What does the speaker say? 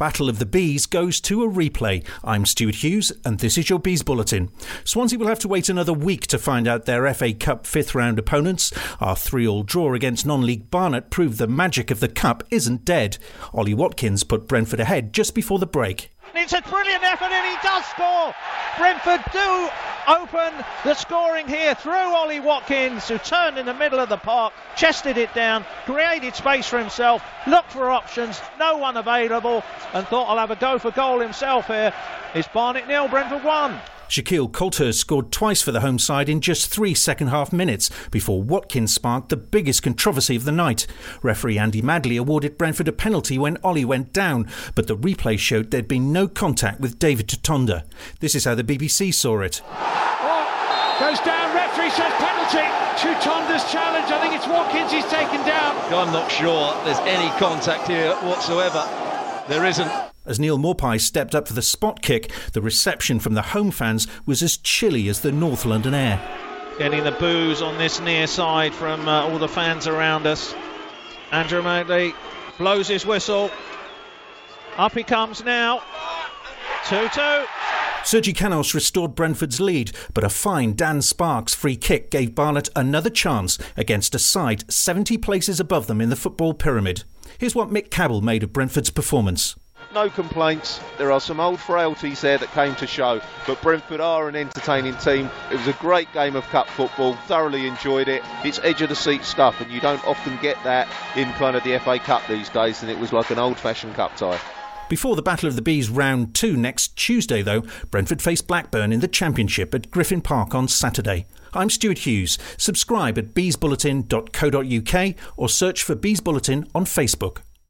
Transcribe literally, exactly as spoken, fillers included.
Battle of the Bees goes to a replay. I'm Stuart Hughes and this is your Bees Bulletin. Swansea will have to wait another week to find out their F A Cup fifth round opponents. Our three all draw against non-league Barnet proved the magic of the Cup isn't dead. Ollie Watkins put Brentford ahead just before the break. It's a brilliant effort and he does score. Brentford do open the scoring here through Ollie Watkins, who turned in the middle of the park, chested it down, created space for himself, looked for options, no one available, and thought, I'll have a go for goal himself here. It's Barnet nil, Brentford one. Shaquille Coulter scored twice for the home side in just three second half minutes before Watkins sparked the biggest controversy of the night. Referee Andy Madley awarded Brentford a penalty when Ollie went down, but the replay showed there'd been no contact with David Totonda. This is how the B B C saw it. Oh, goes down, referee says penalty. Totonda's challenge, I think it's Watkins he's taken down. I'm not sure there's any contact here whatsoever. There isn't. As Neil Maupay stepped up for the spot kick, the reception from the home fans was as chilly as the North London air. Getting the boos on this near side from uh, all the fans around us. Andrew Madley blows his whistle. Up he comes now. two two. Sergi Canos restored Brentford's lead, but a fine Dan Sparks free kick gave Barnet another chance against a side seventy places above them in the football pyramid. Here's what Mick Cabell made of Brentford's performance. No complaints. There are some old frailties there that came to show, but Brentford are an entertaining team. It was a great game of cup football, thoroughly enjoyed it. It's edge of the seat stuff, and you don't often get that in kind of the F A Cup these days, and it was like an old-fashioned cup tie. Before the Battle of the Bees round two next Tuesday, though, Brentford face Blackburn in the Championship at Griffin Park on Saturday. I'm Stuart Hughes. Subscribe at bees bulletin dot co dot U K or search for Bees Bulletin on Facebook.